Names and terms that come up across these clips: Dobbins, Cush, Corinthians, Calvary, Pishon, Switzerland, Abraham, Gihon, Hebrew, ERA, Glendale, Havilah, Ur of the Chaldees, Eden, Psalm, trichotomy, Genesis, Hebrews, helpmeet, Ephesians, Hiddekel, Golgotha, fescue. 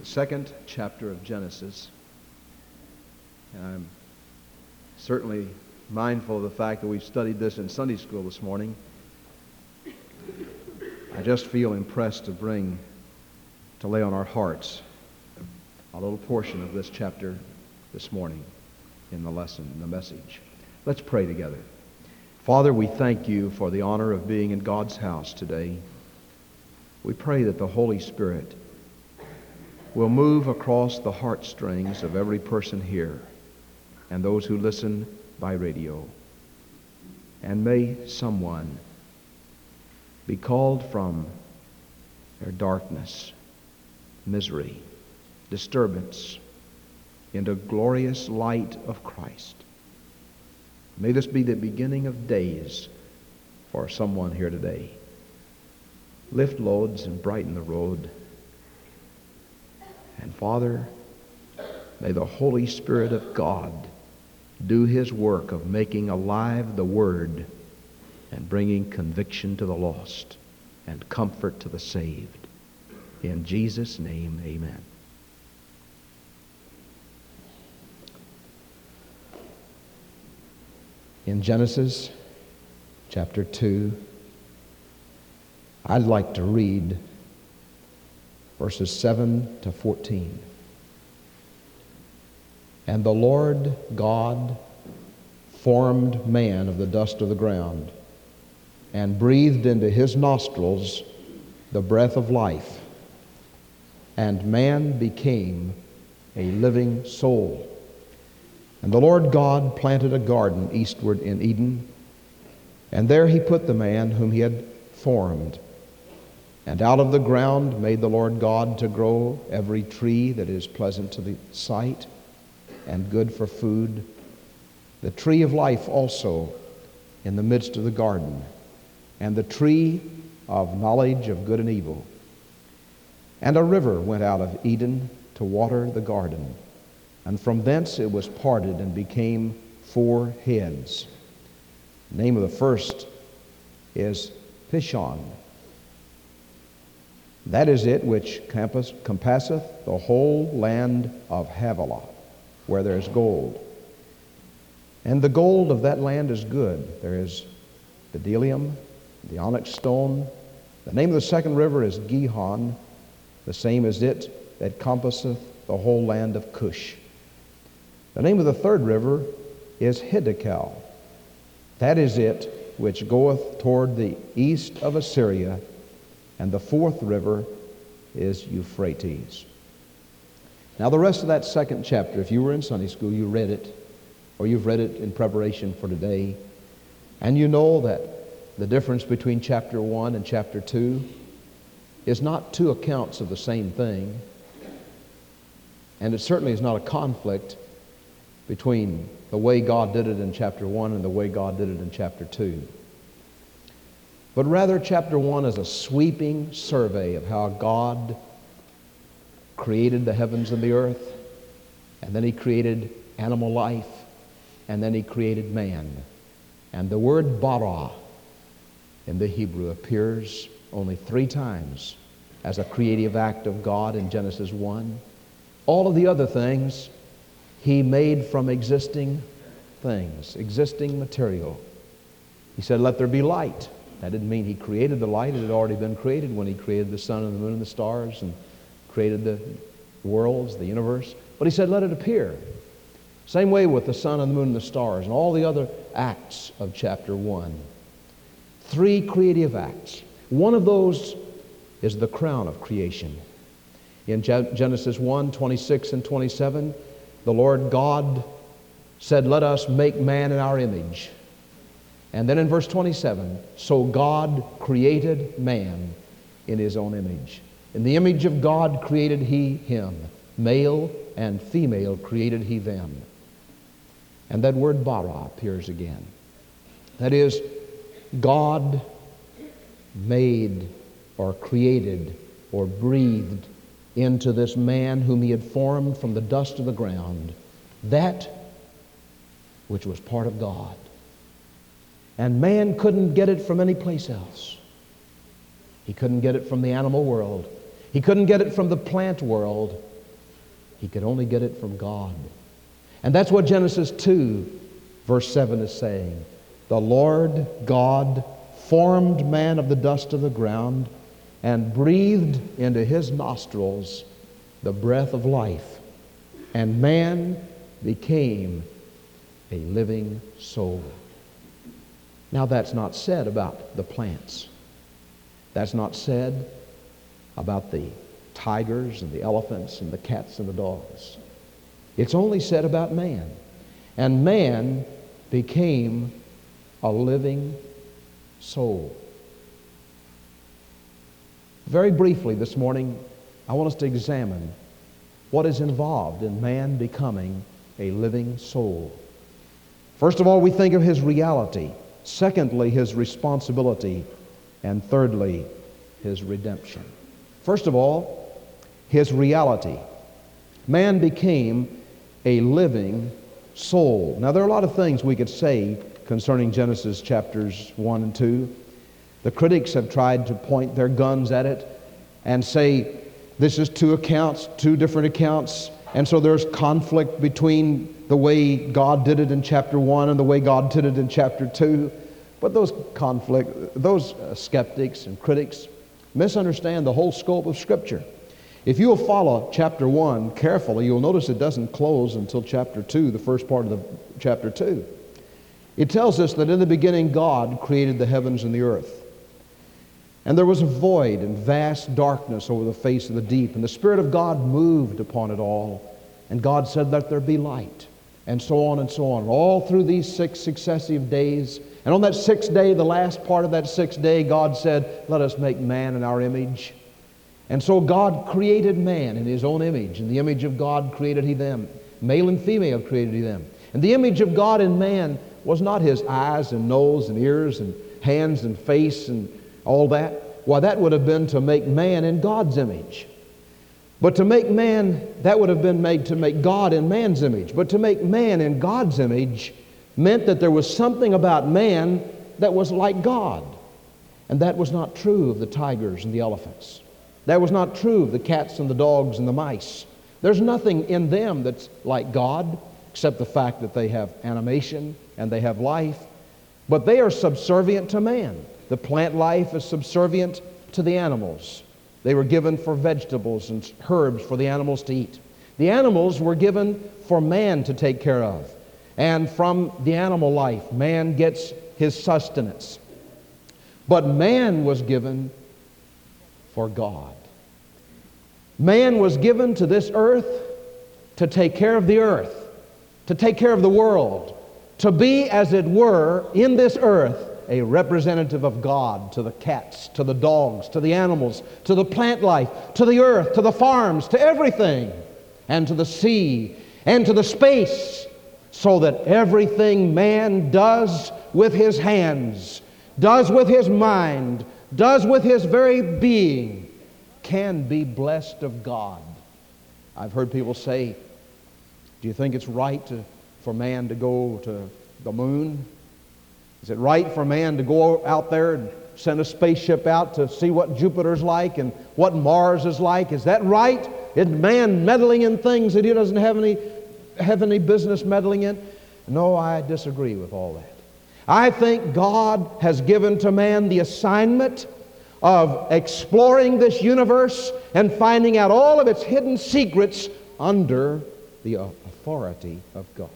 the second chapter of Genesis. And I'm certainly mindful of the fact that we've studied this in Sunday school this morning. I just feel impressed to lay on our hearts a little portion of this chapter this morning in the lesson, in the message. Let's pray together. Father, we thank you for the honor of being in God's house today. We pray that the Holy Spirit will move across the heartstrings of every person here and those who listen by radio. And may someone be called from their darkness, misery, disturbance, into glorious light of Christ. May this be the beginning of days for someone here today. Lift loads and brighten the road. And Father, may the Holy Spirit of God do His work of making alive the Word and bringing conviction to the lost and comfort to the saved. In Jesus' name, amen. In Genesis chapter 2, I'd like to read verses 7 to 14. And the Lord God formed man of the dust of the ground and breathed into his nostrils the breath of life, and man became a living soul. And the Lord God planted a garden eastward in Eden, and there he put the man whom he had formed. And out of the ground made the Lord God to grow every tree that is pleasant to the sight and good for food, the tree of life also in the midst of the garden, and the tree of knowledge of good and evil. And a river went out of Eden to water the garden, and from thence it was parted and became four heads. The name of the first is Pishon. That is it which compasseth the whole land of Havilah, where there is gold. And the gold of that land is good. There is bdellium, the onyx stone. The name of the second river is Gihon. The same is it that compasseth the whole land of Cush. The name of the third river is Hiddekel. That is it which goeth toward the east of Assyria. And the fourth river is Euphrates. Now the rest of that second chapter, if you were in Sunday school, you read it, or you've read it in preparation for today. And you know that the difference between chapter 1 and chapter 2 is not two accounts of the same thing. And it certainly is not a conflict between the way God did it in chapter 1 and the way God did it in chapter 2. But rather, chapter 1 is a sweeping survey of how God created the heavens and the earth, and then He created animal life, and then He created man. And the word bara in the Hebrew appears only three times as a creative act of God in Genesis 1. All of the other things He made from existing things, existing material. He said, "Let there be light." That didn't mean He created the light. It had already been created when He created the sun and the moon and the stars and created the worlds, the universe. But He said, "Let it appear." Same way with the sun and the moon and the stars and all the other acts of chapter 1. Three creative acts. One of those is the crown of creation. In Genesis 1, 26 and 27, the Lord God said, "Let us make man in our image." And then in verse 27, so God created man in His own image. In the image of God created He him. Male and female created He them. And that word bara appears again. That is, God made or created or breathed into this man whom He had formed from the dust of the ground that which was part of God. And man couldn't get it from any place else. He couldn't get it from the animal world. He couldn't get it from the plant world. He could only get it from God. And that's what Genesis 2, verse 7 is saying. The Lord God formed man of the dust of the ground and breathed into his nostrils the breath of life, and man became a living soul. Now that's not said about the plants. That's not said about the tigers and the elephants and the cats and the dogs. It's only said about man. And man became a living soul. Very briefly this morning, I want us to examine what is involved in man becoming a living soul. First of all, we think of his reality. Secondly, his responsibility. And thirdly, his redemption. First of all, his reality. Man became a living soul. Now, there are a lot of things we could say concerning Genesis chapters 1 and 2. The critics have tried to point their guns at it and say, this is two different accounts, and so there's conflict between the way God did it in chapter 1 and the way God did it in chapter 2. But those skeptics and critics misunderstand the whole scope of Scripture. If you'll follow chapter 1 carefully, you'll notice it doesn't close until chapter 2, the first part of chapter 2. It tells us that in the beginning God created the heavens and the earth. And there was a void and vast darkness over the face of the deep, and the Spirit of God moved upon it all, and God said, let there be light, and so on and so on, all through these 6 successive days. And on that 6th day, the last part of that 6th day, God said, let us make man in our image. And so God created man in his own image. In the image of God created he them. Male and female created he them. And the image of God in man was not his eyes and nose and ears and hands and face and all that. Why, that would have been to make man in God's image. But to make man, that would have been made to make God in man's image. But to make man in God's image meant that there was something about man that was like God. And that was not true of the tigers and the elephants. That was not true of the cats and the dogs and the mice. There's nothing in them that's like God, except the fact that they have animation and they have life. But they are subservient to man. The plant life is subservient to the animals. They were given for vegetables and herbs for the animals to eat. The animals were given for man to take care of. And from the animal life, man gets his sustenance. But man was given for God. Man was given to this earth to take care of the earth, to take care of the world, to be, as it were, in this earth, a representative of God to the cats, to the dogs, to the animals, to the plant life, to the earth, to the farms, to everything, and to the sea, and to the space, so that everything man does with his hands, does with his mind, does with his very being, can be blessed of God. I've heard people say, do you think it's right for man to go to the moon? Is it right for man to go out there and send a spaceship out to see what Jupiter's like and what Mars is like? Is that right? Is man meddling in things that he doesn't have any business meddling in? No, I disagree with all that. I think God has given to man the assignment of exploring this universe and finding out all of its hidden secrets under the authority of God.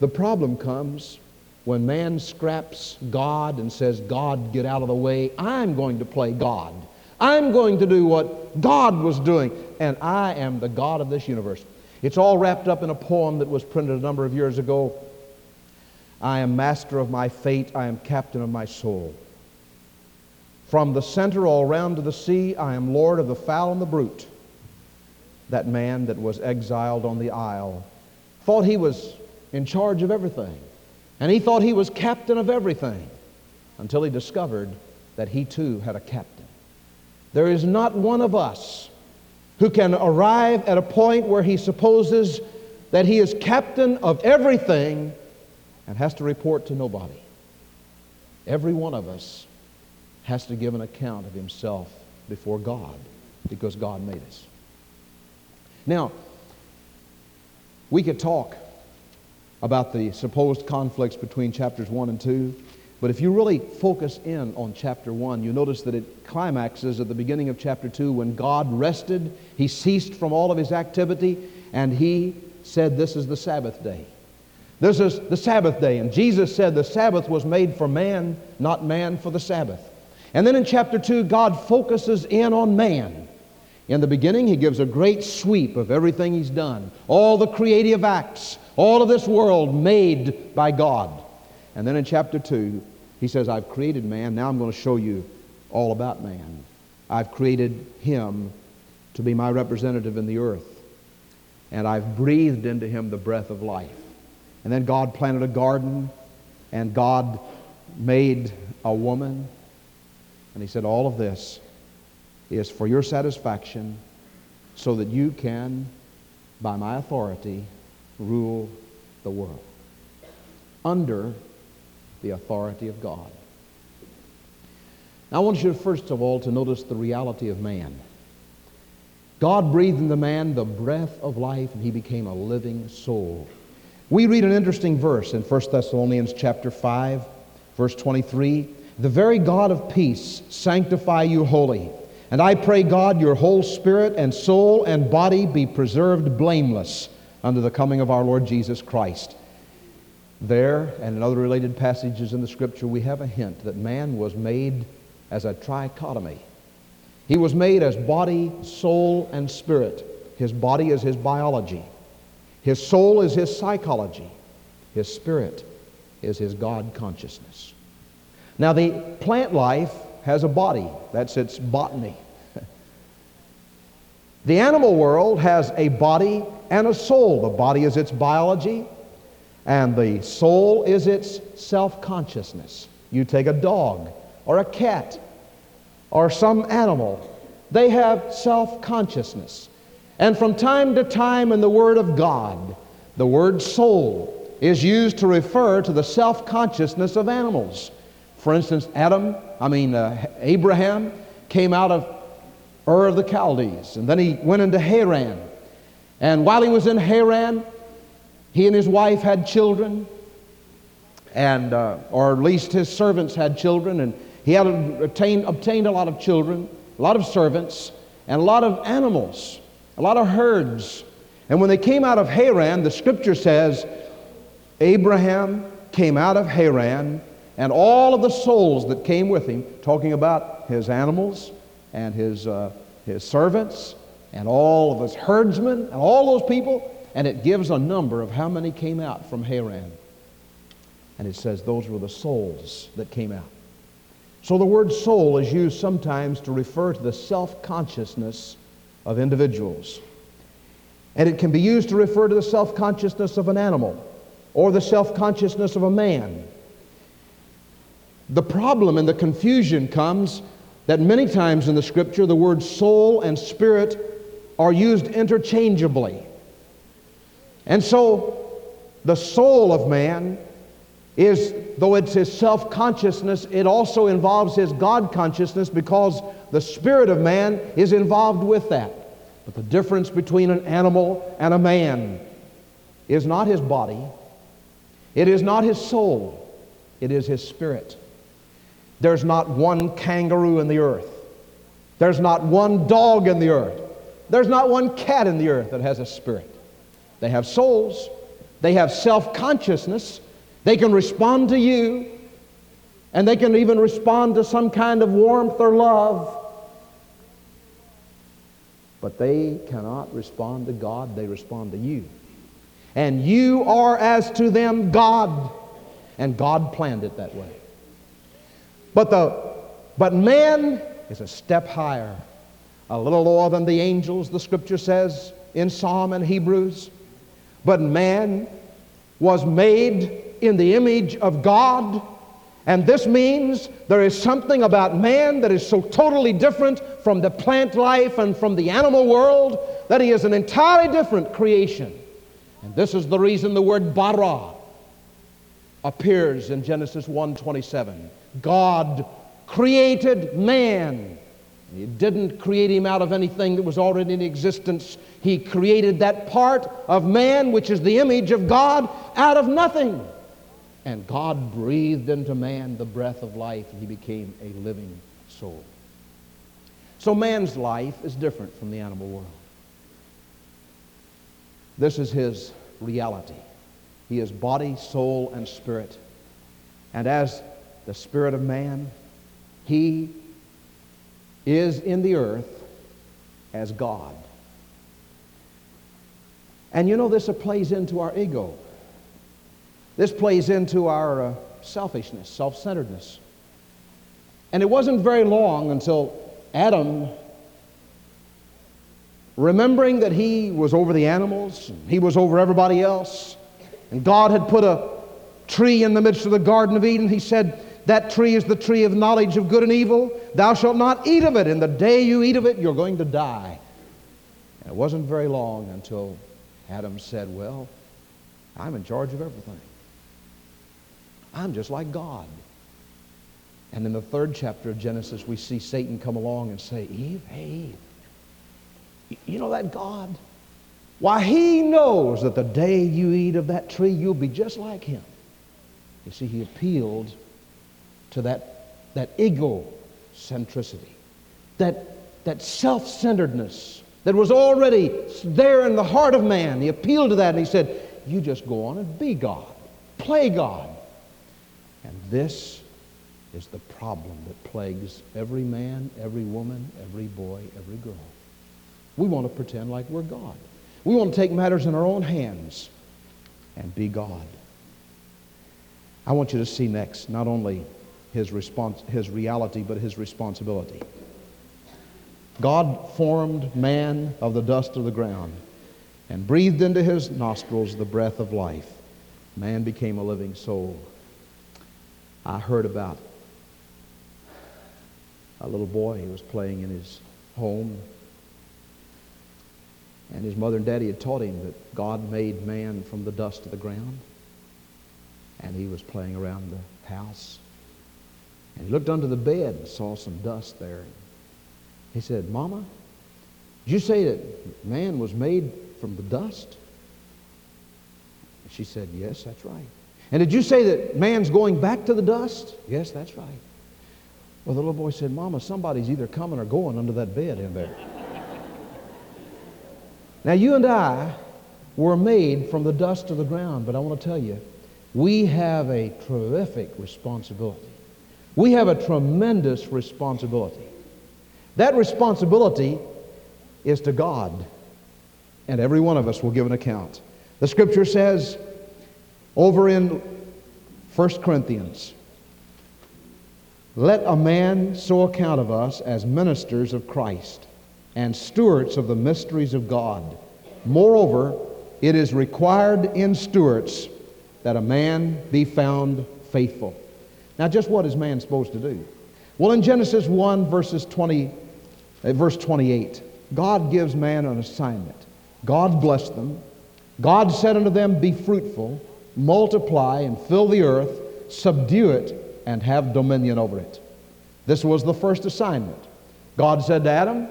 The problem comes when man scraps God and says, God, get out of the way. I'm going to play God. I'm going to do what God was doing, and I am the God of this universe. It's all wrapped up in a poem that was printed a number of years ago. I am master of my fate, I am captain of my soul. From the center all round to the sea, I am lord of the fowl and the brute. That man that was exiled on the isle thought he was in charge of everything, and he thought he was captain of everything, until he discovered that he too had a captain. There is not one of us who can arrive at a point where he supposes that he is captain of everything and has to report to nobody. Every one of us has to give an account of himself before God, because God made us. Now, We could talk about the supposed conflicts between chapters 1 and 2, but if you really focus in on chapter 1, you notice that it climaxes at the beginning of chapter 2 when God rested. He ceased from all of his activity, and he said, this is the Sabbath day. This is the Sabbath day, and Jesus said the Sabbath was made for man, not man for the Sabbath. And then in chapter 2, God focuses in on man. In the beginning, he gives a great sweep of everything he's done, all the creative acts, all of this world made by God. And then in chapter 2, he says, I've created man. Now I'm going to show you all about man. I've created him to be my representative in the earth. And I've breathed into him the breath of life. And then God planted a garden, and God made a woman. And he said, all of this is for your satisfaction so that you can, by my authority, rule the world. Under the authority of God. Now I want you first of all to notice the reality of man. God breathed into man the breath of life, and he became a living soul. We read an interesting verse in 1 Thessalonians chapter 5, verse 23. The very God of peace sanctify you wholly, and I pray God your whole spirit and soul and body be preserved blameless unto the coming of our Lord Jesus Christ. There and in other related passages in the Scripture, we have a hint that man was made as a trichotomy. He was made as body, soul, and spirit. His body is his biology. His soul is his psychology. His spirit is his God consciousness. Now, the plant life has a body. That's its botany. The animal world has a body and a soul. The body is its biology, and the soul is its self-consciousness. You take a dog or a cat or some animal. They have self-consciousness. And from time to time in the Word of God, the word soul is used to refer to the self-consciousness of animals. For instance, Abraham came out of Ur of the Chaldees, and then he went into Haran. And while he was in Haran, he and his wife had children, and or at least his servants had children, and he had obtained a lot of children, a lot of servants, and a lot of animals, a lot of herds. And when they came out of Haran, the Scripture says, Abraham came out of Haran, and all of the souls that came with him, talking about his animals and his servants and all of his herdsmen and all those people, and it gives a number of how many came out from Haran. And it says those were the souls that came out. So the word soul is used sometimes to refer to the self-consciousness of individuals. And it can be used to refer to the self-consciousness of an animal or the self-consciousness of a man. The problem and the confusion comes that many times in the Scripture the word soul and spirit are used interchangeably. And so the soul of man is, though it's his self-consciousness, it also involves his God consciousness because the spirit of man is involved with that. But the difference between an animal and a man is not his body. It is not his soul. It is his spirit. There's not one kangaroo in the earth. There's not one dog in the earth. There's not one cat in the earth that has a spirit. They have souls. They have self-consciousness. They can respond to you, and they can even respond to some kind of warmth or love. But they cannot respond to God. They respond to you. And you are as to them God, and God planned it that way. But man is a step higher, a little lower than the angels, the Scripture says in Psalm and Hebrews. But man was made in the image of God, and this means there is something about man that is so totally different from the plant life and from the animal world that he is an entirely different creation. And this is the reason the word bara appears in Genesis 1:27. God created man He didn't create him out of anything that was already in existence. He created that part of man, which is the image of God, out of nothing. And God breathed into man the breath of life, and he became a living soul. So man's life is different from the animal world. This is his reality. He is body, soul, and spirit. And as the spirit of man, he is in the earth as God. And you know, this plays into our ego. This plays into our selfishness, self-centeredness. And it wasn't very long until Adam, remembering that he was over the animals, and he was over everybody else, and God had put a tree in the midst of the Garden of Eden, he said, "That tree is the tree of knowledge of good and evil. Thou shalt not eat of it, and the day you eat of it, you're going to die." And it wasn't very long until Adam said, "Well, I'm in charge of everything. I'm just like God." And in the third chapter of Genesis, we see Satan come along and say, "Eve, hey, Eve, you know that God? Why, he knows that the day you eat of that tree, you'll be just like him." You see, he appealed to that egocentricity, that self-centeredness that was already there in the heart of man. He appealed to that, and he said, "You just go on and be God, play God." And this is the problem that plagues every man, every woman, every boy, every girl. We want to pretend like we're God. We want to take matters in our own hands and be God. I want you to see next not only his reality, but his responsibility. God formed man of the dust of the ground and breathed into his nostrils the breath of life. Man became a living soul. I heard about a little boy who was playing in his home, and his mother and daddy had taught him that God made man from the dust of the ground, and he was playing around the house, and he looked under the bed and saw some dust there. He said, "Mama, did you say that man was made from the dust?" She said, "Yes, that's right." "And did you say that man's going back to the dust?" "Yes, that's right." Well, the little boy said, "Mama, somebody's either coming or going under that bed in there." Now, you and I were made from the dust of the ground, but I want to tell you, we have a terrific responsibility. We have a tremendous responsibility. That responsibility is to God, and every one of us will give an account. The Scripture says, over in 1 Corinthians, "Let a man so account of us as ministers of Christ and stewards of the mysteries of God. Moreover, it is required in stewards that a man be found faithful." Now, just what is man supposed to do? Well, in Genesis 1, verse 28, God gives man an assignment. God blessed them. God said unto them, "Be fruitful, multiply and fill the earth, subdue it, and have dominion over it." This was the first assignment. God said to Adam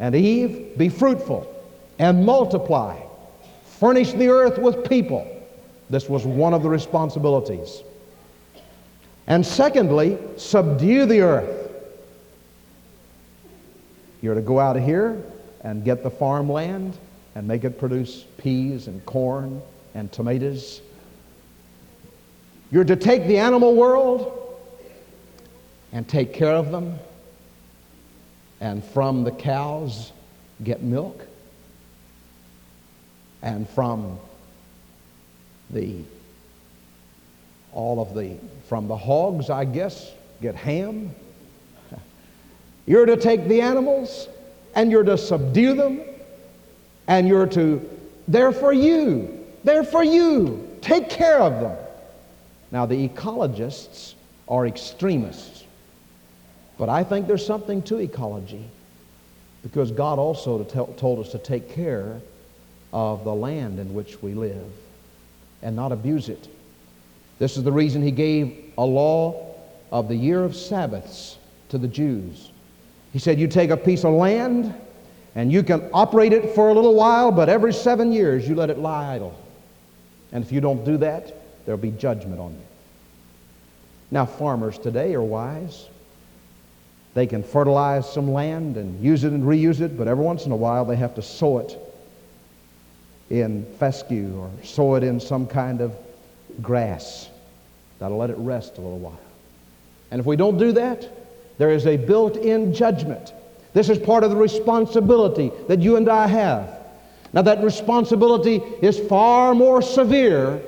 and Eve, "Be fruitful and multiply. Furnish the earth with people." This was one of the responsibilities. And secondly, subdue the earth. You're to go out of here and get the farmland and make it produce peas and corn and tomatoes. You're to take the animal world and take care of them, and from the cows get milk, and from the hogs, I guess, get ham. You're to take the animals and you're to subdue them, and you're to, they're for you, take care of them. Now, the ecologists are extremists, but I think there's something to ecology, because God also told us to take care of the land in which we live and not abuse it. This is the reason he gave a law of the year of Sabbaths to the Jews. He said, you take a piece of land and you can operate it for a little while, but every 7 years you let it lie idle. And if you don't do that, there'll be judgment on you. Now, farmers today are wise. They can fertilize some land and use it and reuse it, but every once in a while they have to sow it in fescue or sow it in some kind of grass. Gotta let it rest a little while. And if we don't do that, there is a built-in judgment. This is part of the responsibility that you and I have. Now, that responsibility is far more severe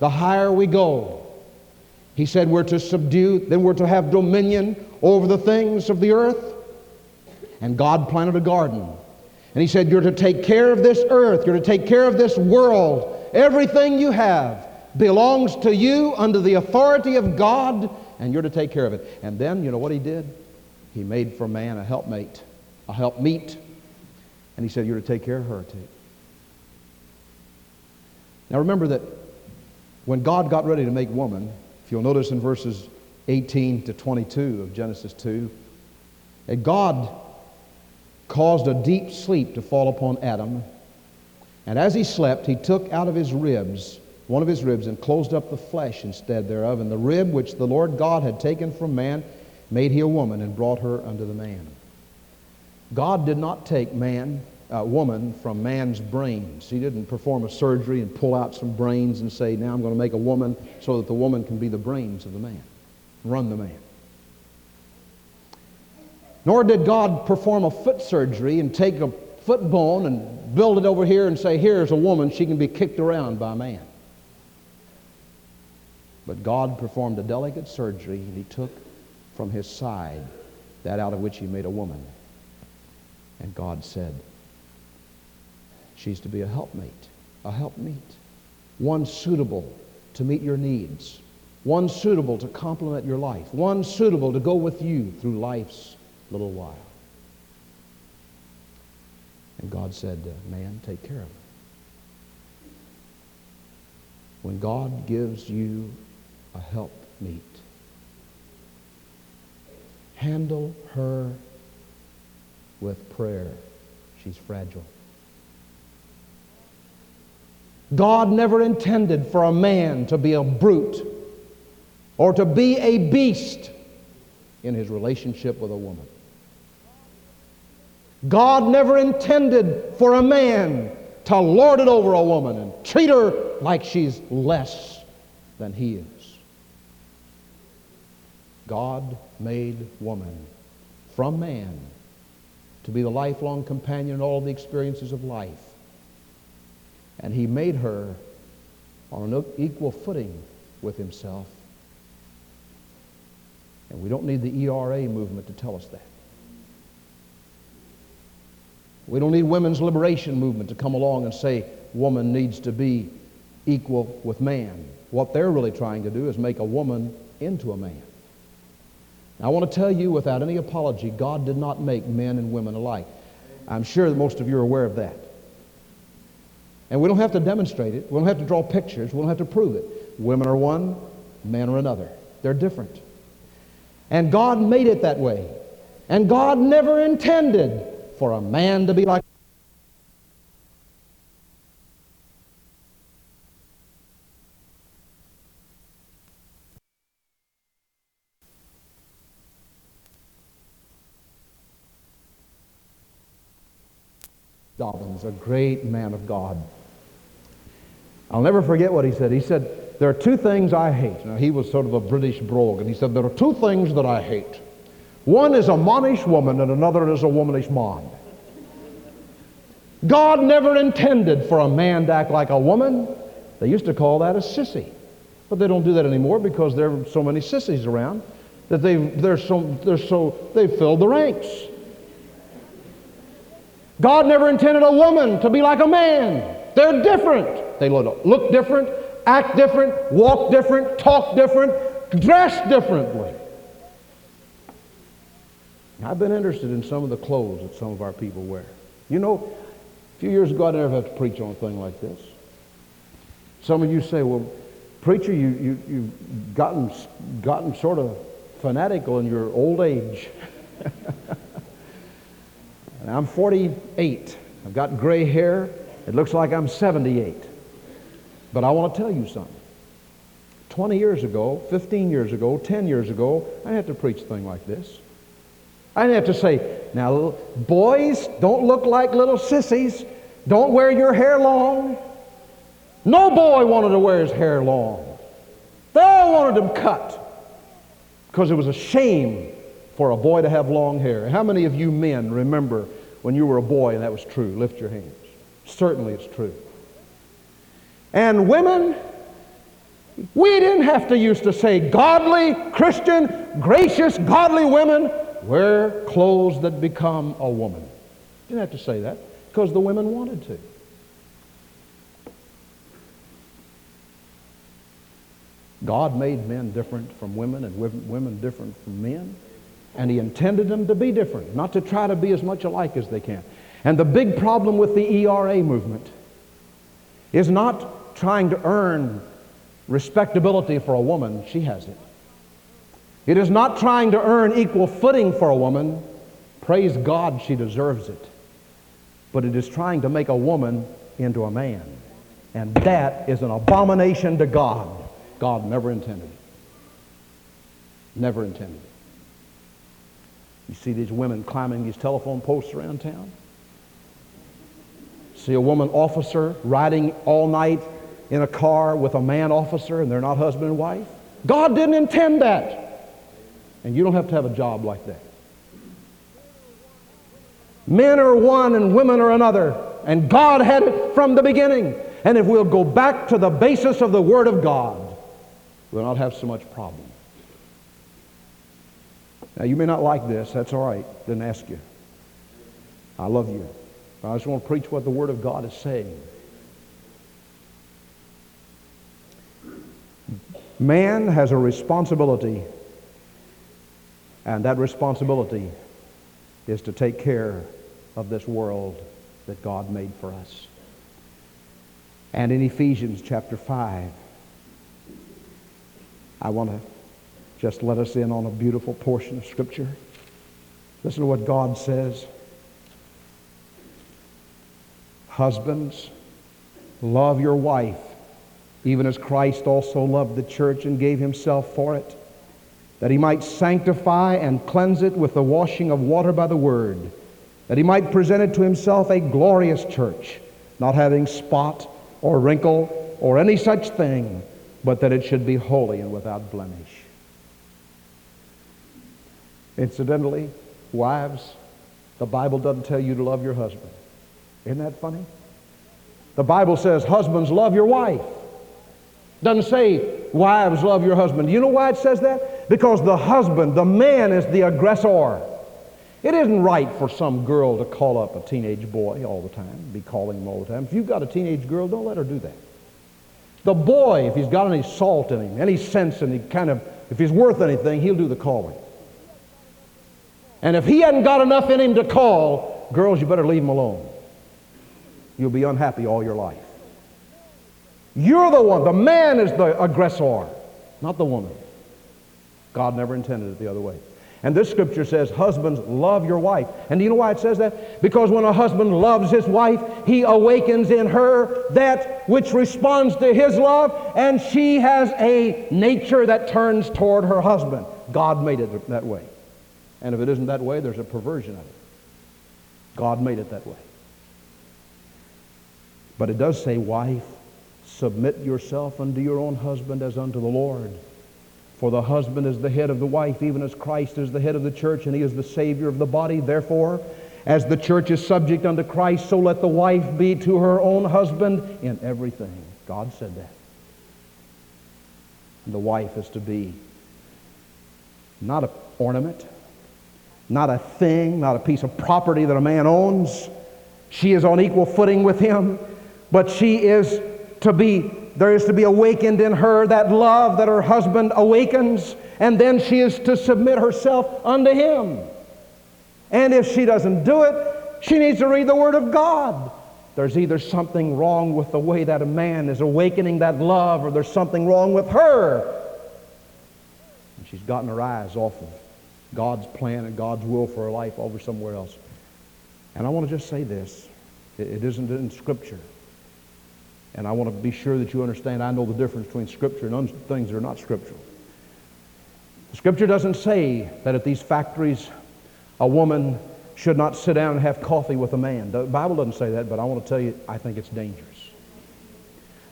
the higher we go. He said we're to subdue, then we're to have dominion over the things of the earth. And God planted a garden. And he said, you're to take care of this earth. You're to take care of this world. Everything you have belongs to you under the authority of God, and you're to take care of it. And then, you know what he did? He made for man a helpmate, a helpmeet. And he said, you're to take care of her too. Now remember that when God got ready to make woman, if you'll notice in verses 18 to 22 of Genesis 2, that God caused a deep sleep to fall upon Adam. And as he slept, he took out of his ribs, one of his ribs, and closed up the flesh instead thereof. And the rib which the Lord God had taken from man made he a woman and brought her unto the man. God did not take woman from man's brains. He didn't perform a surgery and pull out some brains and say, now I'm going to make a woman so that the woman can be the brains of the man, run the man. Nor did God perform a foot surgery and take a foot bone and build it over here and say, here's a woman, she can be kicked around by man. But God performed a delicate surgery, and he took from his side that out of which he made a woman. And God said, she's to be a helpmeet, one suitable to meet your needs, one suitable to complement your life, one suitable to go with you through life's little while. And God said, man, take care of her. When God gives you a helpmeet, handle her with prayer. She's fragile. God never intended for a man to be a brute or to be a beast in his relationship with a woman. God never intended for a man to lord it over a woman and treat her like she's less than he is. God made woman from man to be the lifelong companion in all the experiences of life. And he made her on an equal footing with himself. And we don't need the ERA movement to tell us that. We don't need women's liberation movement to come along and say woman needs to be equal with man. What they're really trying to do is make a woman into a man. Now, I want to tell you without any apology, God did not make men and women alike. I'm sure that most of you are aware of that. And we don't have to demonstrate it. We don't have to draw pictures. We don't have to prove it. Women are one, men are another. They're different. And God made it that way. And God never intended for a man to be like Dobbins, a great man of God. I'll never forget what he said. He said, there are two things I hate. Now, he was sort of a British brogue, and he said, there are two things that I hate. One is a monish woman, and another is a womanish mon. God never intended for a man to act like a woman. They used to call that a sissy. But they don't do that anymore because there are so many sissies around that they've filled the ranks. God never intended a woman to be like a man. They're different. They look different, act different, walk different, talk different, dress differently. I've been interested in some of the clothes that some of our people wear. You know, a few years ago I never had to preach on a thing like this. Some of you say, well, preacher, you've gotten sort of fanatical in your old age. And I'm 48. I've got gray hair. It looks like I'm 78. But I want to tell you something. 20 years ago, 15 years ago, 10 years ago, I didn't have to preach a thing like this. I didn't have to say, now, boys, don't look like little sissies. Don't wear your hair long. No boy wanted to wear his hair long. They all wanted him cut because it was a shame for a boy to have long hair. How many of you men remember when you were a boy and that was true? Lift your hands. Certainly it's true. And women, we didn't have to used to say, godly, Christian, gracious, godly women, wear clothes that become a woman. Didn't have to say that because the women wanted to. God made men different from women and women different from men. And he intended them to be different, not to try to be as much alike as they can. And the big problem with the ERA movement is not trying to earn respectability for a woman. She has it. It is not trying to earn equal footing for a woman. Praise God, she deserves it. But it is trying to make a woman into a man. And that is an abomination to God. God never intended it. Never intended it. You see these women climbing these telephone posts around town? See a woman officer riding all night in a car with a man officer and they're not husband and wife? God didn't intend that. And you don't have to have a job like that. Men are one and women are another. And God had it from the beginning. And if we'll go back to the basis of the Word of God, we'll not have so much problem. Now, you may not like this. That's all right. Didn't ask you. I love you. I just want to preach what the Word of God is saying. Man has a responsibility, and that responsibility is to take care of this world that God made for us. And in Ephesians chapter 5, I want to just let us in on a beautiful portion of Scripture. Listen to what God says. Husbands, love your wife, even as Christ also loved the church and gave himself for it, that he might sanctify and cleanse it with the washing of water by the word, that he might present it to himself a glorious church, not having spot or wrinkle or any such thing, but that it should be holy and without blemish. Incidentally, wives, the Bible doesn't tell you to love your husband. Isn't that funny? The Bible says, husbands, love your wife. Doesn't say, wives, love your husband. You know why it says that? Because the husband, the man, is the aggressor. It isn't right for some girl to call up a teenage boy all the time, be calling him all the time. If you've got a teenage girl, don't let her do that. The boy, if he's got any salt in him, any sense, and if he's worth anything, he'll do the calling. And if he hadn't got enough in him to call, girls, you better leave him alone. You'll be unhappy all your life. You're the one. The man is the aggressor, not the woman. God never intended it the other way. And this scripture says, husbands, love your wife. And do you know why it says that? Because when a husband loves his wife, he awakens in her that which responds to his love, and she has a nature that turns toward her husband. God made it that way. And if it isn't that way, there's a perversion of it. God made it that way. But it does say, wife, submit yourself unto your own husband as unto the Lord. For the husband is the head of the wife, even as Christ is the head of the church, and he is the Savior of the body. Therefore, as the church is subject unto Christ, so let the wife be to her own husband in everything. God said that. And the wife is to be not an ornament, not a thing, not a piece of property that a man owns. She is on equal footing with him, but there is to be awakened in her that love that her husband awakens, and then she is to submit herself unto him. And if she doesn't do it, she needs to read the Word of God. There's either something wrong with the way that a man is awakening that love, or there's something wrong with her. And she's gotten her eyes off of God's plan and God's will for her life over somewhere else. And I want to just say this. It isn't in Scripture. And I want to be sure that you understand, I know the difference between Scripture and things that are not Scriptural. The Scripture doesn't say that at these factories a woman should not sit down and have coffee with a man. The Bible doesn't say that, but I want to tell you, I think it's dangerous.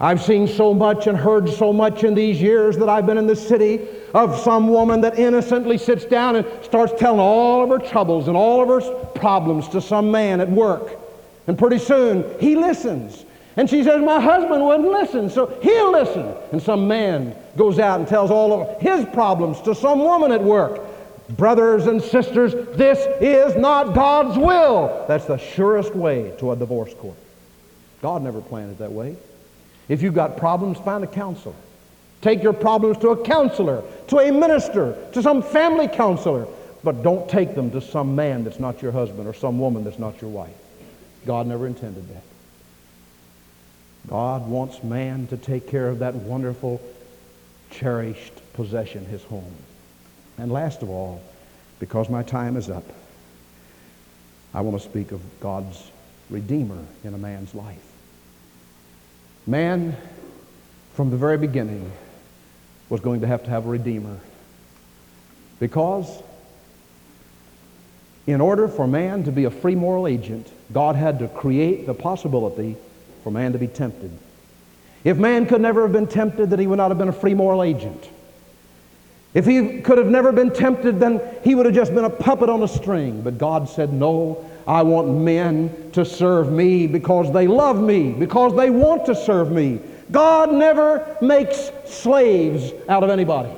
I've seen so much and heard so much in these years that I've been in the city of some woman that innocently sits down and starts telling all of her troubles and all of her problems to some man at work. And pretty soon, he listens. And she says, my husband wouldn't listen, so he'll listen. And some man goes out and tells all of his problems to some woman at work. Brothers and sisters, this is not God's will. That's the surest way to a divorce court. God never planned it that way. If you've got problems, find a counselor. Take your problems to a counselor, to a minister, to some family counselor. But don't take them to some man that's not your husband or some woman that's not your wife. God never intended that. God wants man to take care of that wonderful, cherished possession, his home. And last of all, because my time is up, I want to speak of God's Redeemer in a man's life. Man, from the very beginning, was going to have a Redeemer. Because in order for man to be a free moral agent, God had to create the possibility for man to be tempted. If man could never have been tempted, then he would not have been a free moral agent. If he could have never been tempted, then he would have just been a puppet on a string. But God said, no, I want men to serve me because they love me, because they want to serve me. God never makes slaves out of anybody.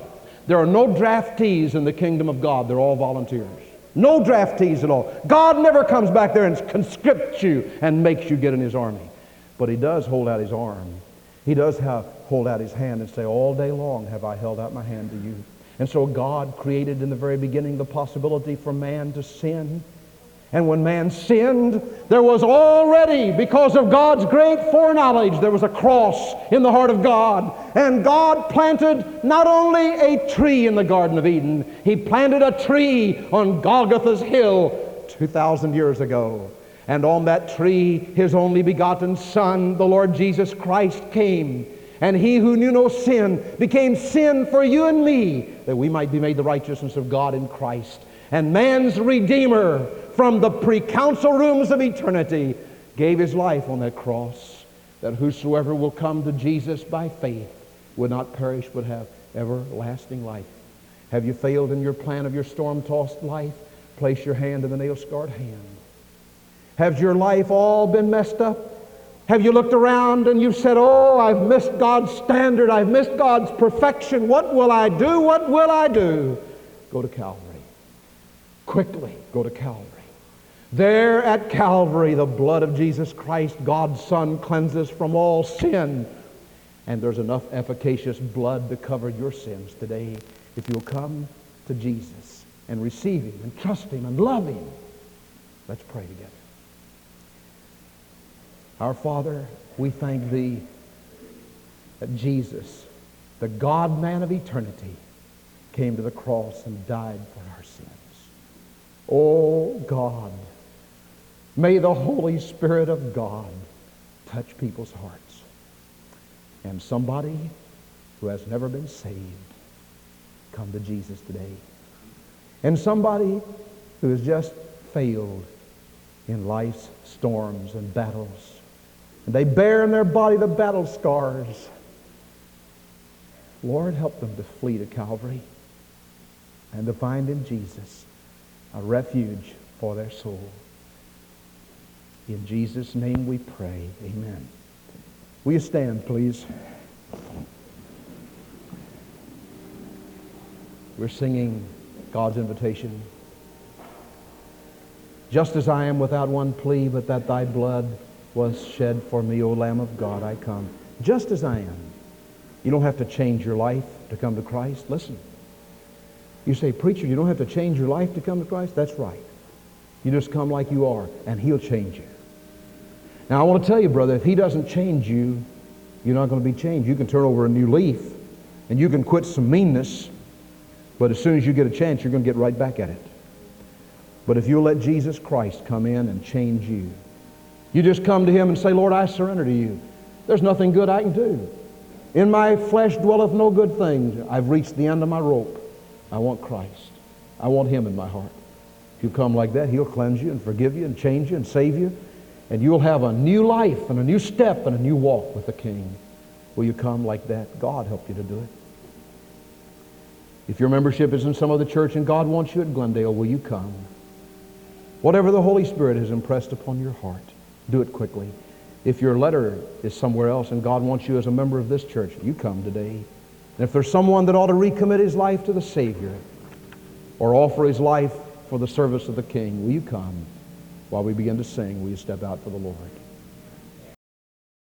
There are no draftees in the kingdom of God. They're all volunteers. No draftees at all. God never comes back there and conscripts you and makes you get in his army. But he does hold out his arm. He does hold out his hand and say, all day long have I held out my hand to you. And so God created in the very beginning the possibility for man to sin. And when man sinned, there was already, because of God's great foreknowledge, there was a cross in the heart of God. And God planted not only a tree in the Garden of Eden, he planted a tree on Golgotha's hill 2,000 years ago. And on that tree, his only begotten Son, the Lord Jesus Christ, came. And he who knew no sin became sin for you and me, that we might be made the righteousness of God in Christ. And man's Redeemer from the pre-council rooms of eternity gave his life on that cross, that whosoever will come to Jesus by faith would not perish but have everlasting life. Have you failed in your plan of your storm-tossed life? Place your hand in the nail-scarred hand. Has your life all been messed up? Have you looked around and you've said, oh, I've missed God's standard. I've missed God's perfection. What will I do? What will I do? Go to Calvary. Quickly go to Calvary. There at Calvary, the blood of Jesus Christ, God's Son, cleanses from all sin. And there's enough efficacious blood to cover your sins today if you'll come to Jesus and receive him and trust him and love him. Let's pray together. Our Father, we thank Thee that Jesus, the God-man of eternity, came to the cross and died for our sins. Oh God, may the Holy Spirit of God touch people's hearts. And somebody who has never been saved, come to Jesus today. And somebody who has just failed in life's storms and battles, and they bear in their body the battle scars. Lord, help them to flee to Calvary and to find in Jesus a refuge for their soul. In Jesus' name we pray. Amen. Will you stand, please? We're singing God's invitation. Just as I am without one plea, but that thy blood was shed for me, O Lamb of God, I come. Just as I am. You don't have to change your life to come to Christ. Listen. You say, preacher, you don't have to change your life to come to Christ? That's right. You just come like you are, and he'll change you. Now, I want to tell you, brother, if he doesn't change you, you're not going to be changed. You can turn over a new leaf, and you can quit some meanness, but as soon as you get a chance, you're going to get right back at it. But if you'll let Jesus Christ come in and change you, you just come to Him and say, Lord, I surrender to you. There's nothing good I can do. In my flesh dwelleth no good thing. I've reached the end of my rope. I want Christ. I want Him in my heart. If you come like that, He'll cleanse you and forgive you and change you and save you. And you'll have a new life and a new step and a new walk with the King. Will you come like that? God help you to do it. If your membership is in some other church and God wants you at Glendale, will you come? Whatever the Holy Spirit has impressed upon your heart, do it quickly. If your letter is somewhere else and God wants you as a member of this church, you come today. And if there's someone that ought to recommit his life to the Savior or offer his life for the service of the King, will you come? While we begin to sing, will you step out for the Lord?